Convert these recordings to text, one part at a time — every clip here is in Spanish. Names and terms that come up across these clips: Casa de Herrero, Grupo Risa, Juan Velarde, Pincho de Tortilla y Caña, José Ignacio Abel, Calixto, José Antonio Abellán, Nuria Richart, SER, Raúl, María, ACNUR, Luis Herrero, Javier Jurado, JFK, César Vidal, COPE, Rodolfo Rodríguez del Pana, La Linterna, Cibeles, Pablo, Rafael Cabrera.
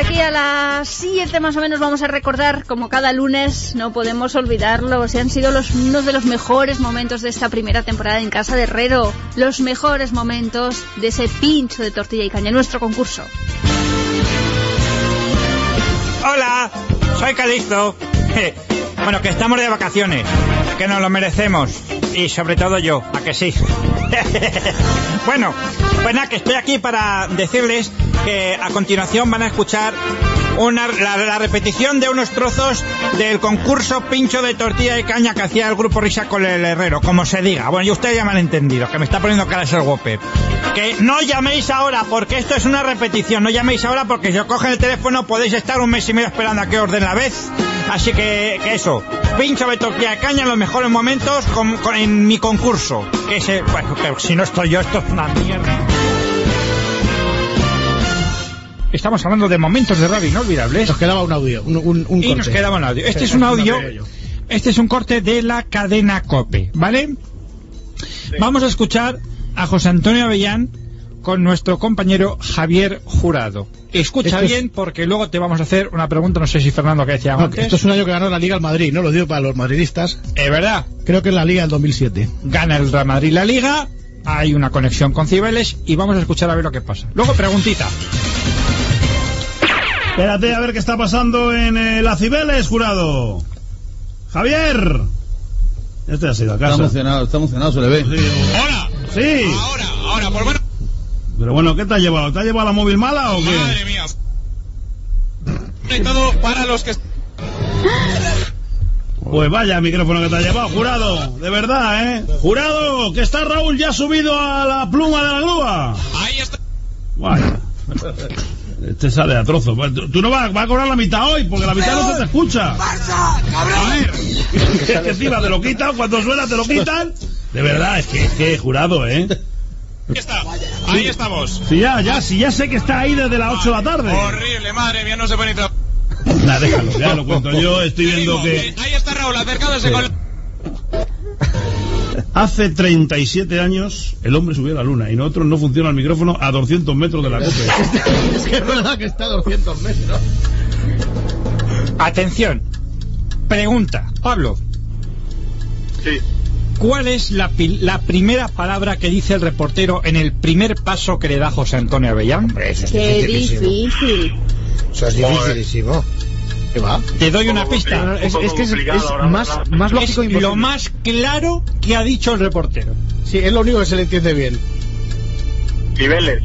De aquí a las 7 más o menos vamos a recordar, como cada lunes, no podemos olvidarlo, se han sido uno de los mejores momentos de esta primera temporada en Casa de Herrero, los mejores momentos de ese pincho de tortilla y caña, nuestro concurso. Hola, soy Calixto. Bueno, que estamos de vacaciones, que nos lo merecemos, y sobre todo yo, ¿a que sí? Bueno, pues nada, que estoy aquí para decirles que a continuación van a escuchar la repetición de unos trozos del concurso Pincho de Tortilla y Caña que hacía el Grupo Risa con el Herrero, como se diga. Bueno, y ustedes ya me han entendido, que me está poniendo cara el Whopper. Que no llaméis ahora, porque esto es una repetición. No llaméis ahora porque si os cogen el teléfono podéis estar un mes y medio esperando a que os den la vez. Así que eso, Pincho de Tortilla y Caña en los mejores momentos en mi concurso. Que se, bueno, que si no estoy yo, esto es una mierda. Estamos hablando de momentos de radio inolvidables. Nos quedaba un audio, un corte. Y nos quedaba un audio. Este es un audio, este es un corte de la cadena COPE, ¿vale? Vamos a escuchar a José Antonio Abellán con nuestro compañero Javier Jurado. Escucha bien, porque luego te vamos a hacer una pregunta, no sé si Fernando que decía antes. Esto es un año que ganó la Liga al Madrid, ¿no? Lo digo para los madridistas. ¿Es verdad? Creo que es la Liga del 2007. Gana el Real Madrid la Liga, hay una conexión con Cibeles y vamos a escuchar a ver lo que pasa. Luego preguntita. Espérate a ver qué está pasando en la Cibeles, Jurado. Javier. Este ha sido acaso. Está emocionado, se le ve. Sí. ¡Hola! Sí. Ahora, por bueno. Pero bueno, ¿qué te ha llevado? ¿Te ha llevado la móvil mala o qué? Madre mía. Y todo para los que... Pues vaya micrófono que te ha llevado, Jurado. De verdad, ¿eh? Jurado, que está Raúl ya subido a la pluma de la grúa. Ahí está. Vaya. Este sale a trozo. Tú no vas a cobrar la mitad hoy, porque la mitad no se te escucha. ¡Pasa, cabrón! A ver, es que encima te lo quitan, cuando suena te lo quitan. De verdad, es que Jurado, ¿eh? Ahí está, ahí estamos. Sí, ya sé que está ahí desde las 8 de la tarde. Horrible, madre mía, no se pone todo. Nah, déjalo, ya lo cuento yo, estoy viendo que... Ahí está Raúl, acercándose sí. Con... Hace 37 años el hombre subió a la luna y nosotros no funciona el micrófono a 200 metros de la COPE. Es que es verdad que está a 200 metros. Atención. Pregunta. Pablo. Sí. ¿Cuál es la primera palabra que dice el reportero en el primer paso que le da José Antonio Abellán? Hombre, eso es difícil. Eso es dificilísimo. Te doy una pista. Es más lógico y lo más claro que ha dicho el reportero. Sí, es lo único que se le entiende bien. Cibeles.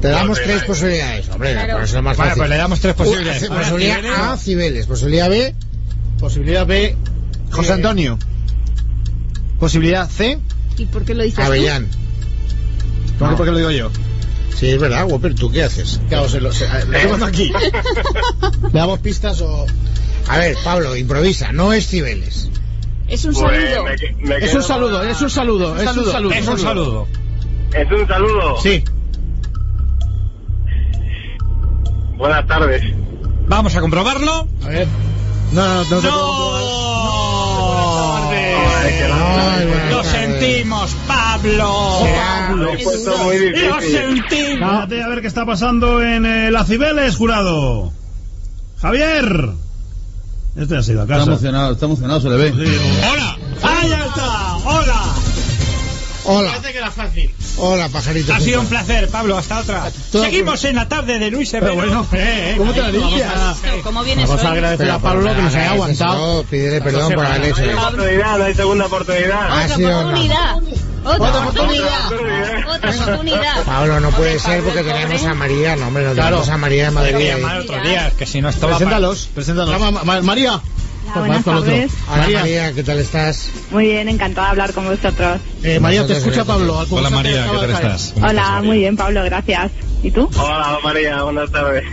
Te damos tres posibilidades, hombre, claro. Por eso es más fácil. Pues le damos tres posibilidades. Posibilidad A, Cibeles. Posibilidad B. Posibilidad B, José Antonio. Posibilidad C. ¿Y por qué lo dices Abellán? ¿Por qué lo digo yo? Sí, es verdad, Whopper, ¿tú qué haces? Claro, lo tenemos aquí. ¿Le damos pistas o...? A ver, Pablo, improvisa, no es Cibeles. Es un saludo. Es un saludo. Sí. Buenas tardes. Vamos a comprobarlo. A ver. No te puedo comprobar. Lo sentimos, Pablo. Lo sentimos. Cállate a ver qué está pasando en la Cibeles, Jurado. Javier. Este ha sido acaso. Está emocionado, se le ve. Sí. ¡Hola! ¡Ahí está! ¡Hola! Parece que era fácil. Hola, pajarito. Ha sido un placer, Pablo. Hasta otra. Seguimos en la tarde de Luis Herrero. Bueno, ¿cómo te lo dices? ¿Cómo vienes hoy? Vamos a agradecer a Pablo que nos haya aguantado. Pídele perdón por haber hecho. Hay segunda oportunidad. Otra oportunidad. Pablo, no puede ser porque tenemos a María. No, hombre, tenemos a María de Madrid. Hay que llamar otros días, que si no estaba... Preséntalos. María. Buenas tardes. Hola, María, ¿qué tal estás? Muy bien, encantada de hablar con vosotros. María, te escucha Pablo. Hola, María, ¿qué tal estás? Hola, muy bien, Pablo, gracias. ¿Y tú? Hola, María, buenas tardes.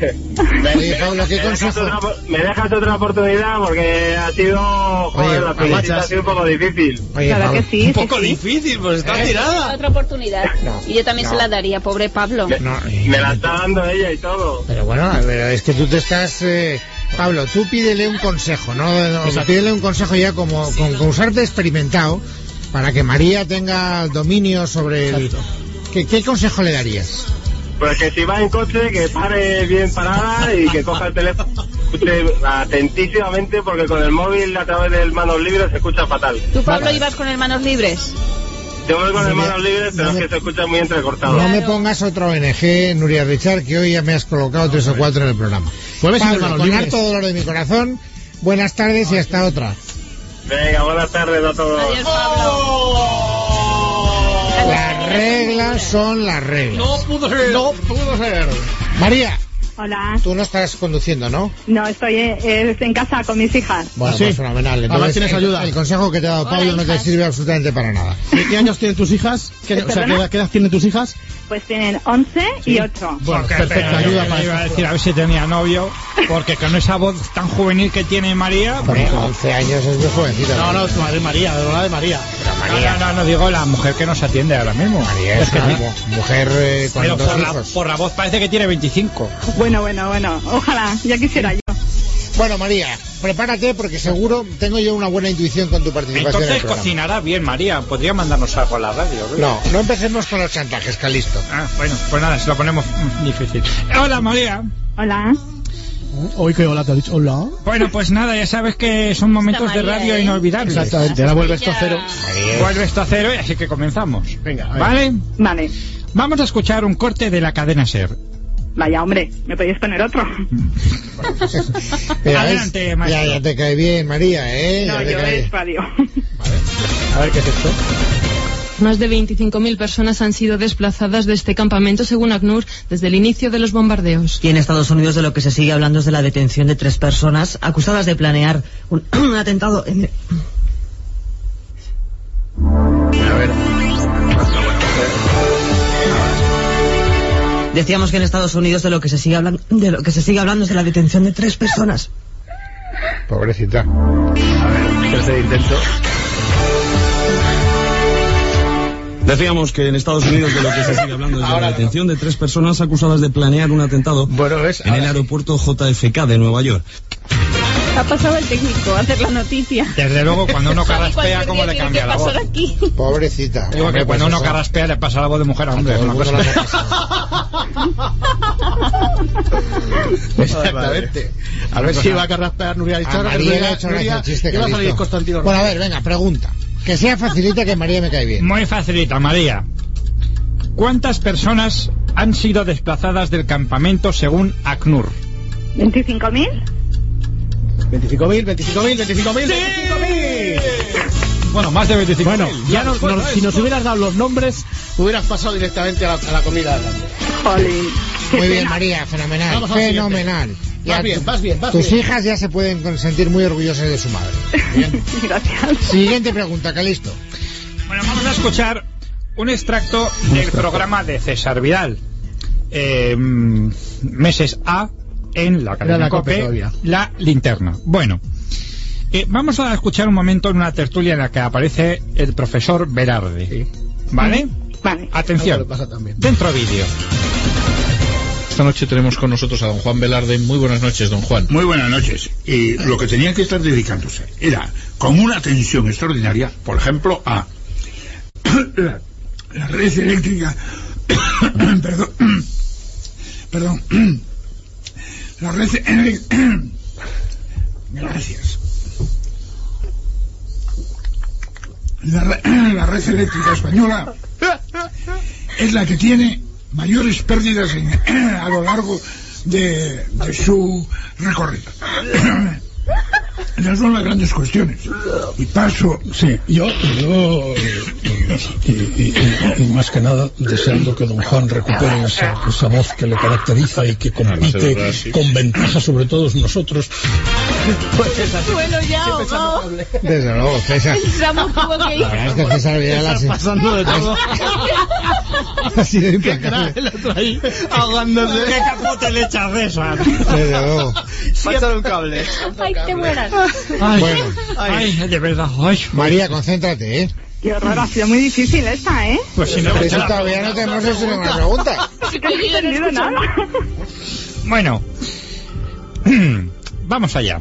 Oye, Pablo, ¿qué consejo? Me dejas otra oportunidad porque ha sido... Joder, la película ha sido un poco difícil. Oye, claro que sí. Un poco difícil, pues está tirada. Otra oportunidad. Y yo también se la daría, pobre Pablo. Me la está dando ella y todo. Pero bueno, es que tú te estás... Pablo, tú pídele un consejo, ¿no? Pídele un consejo ya como concursante experimentado para que María tenga dominio sobre el... ¿Qué consejo le darías? Pues que si va en coche, que pare bien parada y que coja el teléfono, escuche atentísimamente, porque con el móvil a través del manos libres se escucha fatal. ¿Tú, Pablo, ibas con el manos libres? Yo voy con el manos libres, pero es que se escucha muy entrecortado. No me pongas otra ONG, Nuria Richart, que hoy ya me has colocado tres o cuatro en el programa. Pablo, con harto dolor de mi corazón, buenas tardes y hasta otra. Venga, buenas tardes a todos. Adiós, Pablo. Las reglas son las reglas. No pudo ser. María. Hola. Tú no estás conduciendo, ¿no? No, estoy en casa con mis hijas. Bueno, sí, pues fenomenal. Entonces, tienes ayuda. El consejo que te ha dado Pablo no te sirve absolutamente para nada. ¿Qué años tienen tus hijas? ¿Qué edad tienen tus hijas? Pues tienen 11 y 8. Bueno, perfecta ayuda. Yo iba a decir a ver si tenía novio, porque con esa voz tan juvenil que tiene María... Bueno, pero... 11 años es muy jovencita. No, tu madre María, de la de María. María. No, digo la mujer que nos atiende ahora mismo. María es una mujer con pero dos hijos. Por la voz parece que tiene 25. Bueno, ojalá, ya quisiera yo. Bueno, María, prepárate porque seguro tengo yo una buena intuición con tu participación. Entonces en cocinará bien, María. Podría mandarnos algo a la radio. No empecemos con los chantajes, Calisto. Bueno, pues nada, se lo ponemos difícil. Hola, María. Hola. Hoy que hola, te ha dicho hola. Bueno, pues nada, ya sabes que son momentos de radio inolvidables. Exactamente, ahora vuelves esto a cero. Vuelves esto a cero, así que comenzamos. Venga, Vale. Vamos a escuchar un corte de la cadena SER. Vaya, hombre, ¿me podéis poner otro? Adelante, María. Ya te cae bien, María, ¿eh? No, yo es radio. A ver, ¿qué es esto? Más de 25.000 personas han sido desplazadas de este campamento, según ACNUR, desde el inicio de los bombardeos. Y en Estados Unidos de lo que se sigue hablando es de la detención de 3 personas acusadas de planear un atentado... A ver... Decíamos que en Estados Unidos de lo que se sigue hablando es de la detención de 3 personas. Pobrecita. A ver, tercer intento. Decíamos que en Estados Unidos de lo que se sigue hablando es de la detención de 3 personas acusadas de planear un atentado en el aeropuerto JFK de Nueva York. Ha pasado el técnico a hacer la noticia. Desde luego, cuando uno carraspea, ¿cómo le cambia la voz? Aquí. Pobrecita. Digo que cuando uno carraspea le pasa la voz de mujer a hombre. Exactamente. A ver si va a carraspear Nuria Richard. Iba a salir Constantino. Bueno, a ver, venga, pregunta. Que sea facilita, que María me cae bien. Muy facilita, María. ¿Cuántas personas han sido desplazadas del campamento según ACNUR? 25.000. 25.000. ¡Sí! Bueno, más de 25.000. Si nos hubieras dado los nombres, hubieras pasado directamente a la comida. Jolín. Muy bien, María, fenomenal. Vas bien. Tus hijas ya se pueden sentir muy orgullosas de su madre. Bien. Gracias. Siguiente pregunta, Calisto. Bueno, vamos a escuchar un extracto del programa de César Vidal. Meses A... en la cadena COPE, La Linterna. Bueno, vamos a escuchar un momento en una tertulia en la que aparece el profesor Velarde. Sí. ¿Vale? Atención, dentro vídeo. Esta noche tenemos con nosotros a don Juan Velarde. Muy buenas noches, don Juan. Muy buenas noches. Y lo que tenían que estar dedicándose era, con una atención extraordinaria, por ejemplo, a la red eléctrica... Perdón... La red Gracias. La red eléctrica española es la que tiene mayores pérdidas a lo largo de su recorrido. Esas son las grandes cuestiones. Y paso... Sí, yo más que nada deseando que don Juan recupere esa voz que le caracteriza y que compite con ventaja sobre todos nosotros. Bueno, ya ahogado. Desde luego, César. La verdad es que César Vidal ha sido... pasando de todo. Ha sido implacable. El otro ahí, ahogándose. ¿Qué capote le echa César? Desde luego. Pásale un cable. Ay, qué buenas. Ay, de verdad. Ay, María, concéntrate, ¿eh? Qué horror, ha sido muy difícil esta, ¿eh? Pues si no... Por eso todavía no tenemos hecho ninguna pregunta. Si no he entendido nada. Bueno. Vamos allá.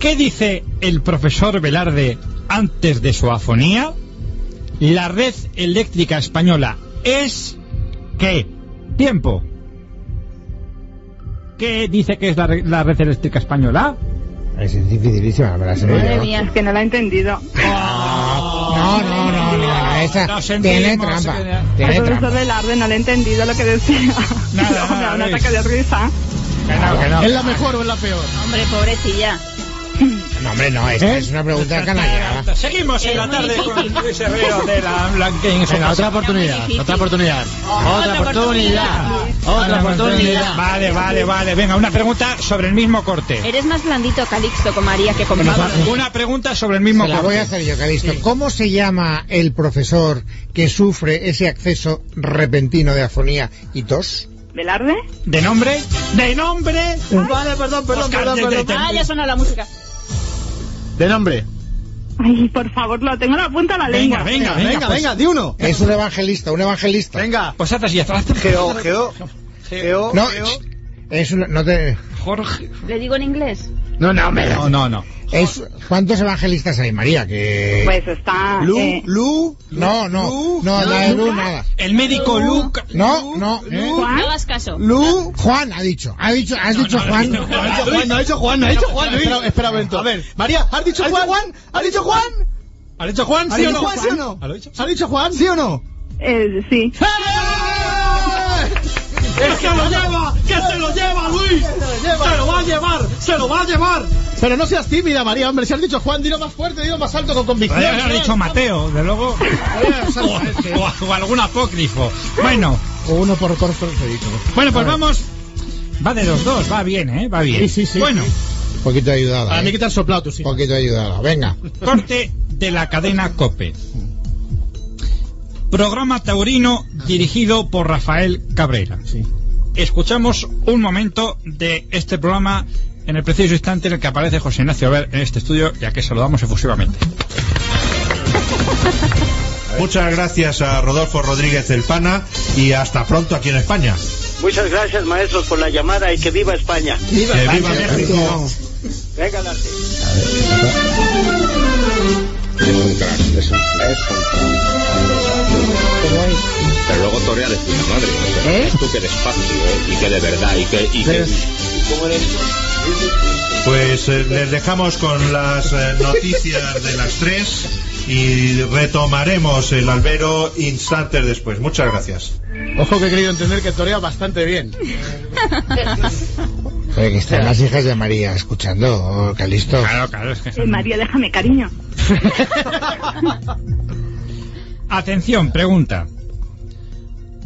¿Qué dice el profesor Velarde antes de su afonía? La red eléctrica española es... ¿Qué? Tiempo. ¿Qué dice que es la red eléctrica española? Es dificilísima, me la sé. Madre mía, es que no la he entendido. No, esa tiene trampa. El profesor Velarde no le he entendido lo que decía. Nada, un ataque de risa. Que no. ¿Es la mejor o es la peor? Hombre, pobrecilla. No, hombre, no, esta es una pregunta canallada. Seguimos en la tarde con Luis Herrero de la Blanquín. Venga, otra oportunidad. Vale. Venga, una pregunta sobre el mismo corte. Eres más blandito, Calixto, con María que con Pablo. Una pregunta sobre el mismo corte. La voy a hacer yo, Calixto. Sí. ¿Cómo se llama el profesor que sufre ese acceso repentino de afonía y tos? ¿Velarde? ¿De nombre? Vale, perdón. Ah, ya suena la música. ¿De nombre? Ay, por favor, lo tengo en la punta de la lengua. Venga, di uno. Es un evangelista. Venga. Pues hasta así, hasta. Geo. No, es un... No te... Jorge. ¿Le digo en inglés? No. Es, ¿cuántos evangelistas hay, María? Que... Pues está... Lu, nada. El médico Luca. No hagas caso. Lu, Juan ha dicho Juan. No ha dicho Juan. Espera un momento. A ver, María, ¿has dicho Juan? ¿Sí o no? ¿Ha dicho Juan? ¿Sí o no? Sí. ¡Que se lo lleva! ¡Que se lo lleva, Luis! ¡Se lo va a llevar! Pero no seas tímida, María, hombre. Si has dicho Juan, dilo más fuerte, dilo más alto, con convicción. Yo le he dicho Mateo, de luego. o algún apócrifo. Bueno. O uno por corto dicho. Bueno, pues vamos. Va de los dos, va bien. Sí. Bueno. Un poquito de ayudada. A mí que te has soplado tú, sí. Un poquito de ayudada, venga. Corte de la cadena COPE. Programa taurino dirigido por Rafael Cabrera. Sí. Escuchamos un momento de este programa en el preciso instante en el que aparece José Ignacio Abel en este estudio, ya que saludamos efusivamente. Muchas gracias a Rodolfo Rodríguez del Pana y hasta pronto aquí en España. Muchas gracias, maestros, por la llamada y que viva España. ¡Viva México! Venga, adelante. Pero luego torea de puta madre. ¿Eh? Tú que despacio y que de verdad y que... ¿Cómo eres? Pues les dejamos con las noticias de las 3 y retomaremos el albero instantes después. Muchas gracias. Ojo, que he querido entender que torea bastante bien. Oye, que están las hijas de María escuchando, Calixto. Claro, es que son... María, déjame, cariño. Atención, pregunta.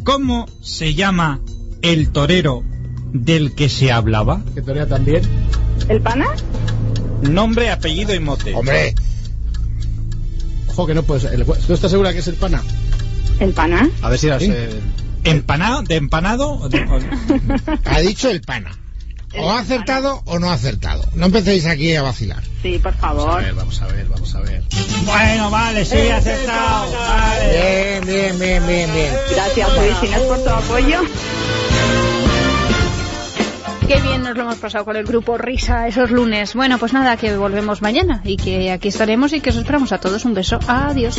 ¿Cómo se llama el torero del que se hablaba? ¿Que torea también? ¿El Pana? Nombre, apellido y mote. ¡Hombre! Ojo, que no puedes... ¿Tú estás segura que es el Pana? ¿El Pana? A ver si era... ¿Sí? ¿Empanado? ¿De empanado? Ha dicho el Pana. O ha acertado o no ha acertado. No empecéis aquí a vacilar. Sí, por favor. Vamos a ver. Bueno, vale, sí, ha acertado. Vale. Bien. Gracias, Luisinas, por tu apoyo. Qué bien nos lo hemos pasado con el grupo Risa esos lunes. Bueno, pues nada, que volvemos mañana y que aquí estaremos y que os esperamos a todos. Un beso. Adiós.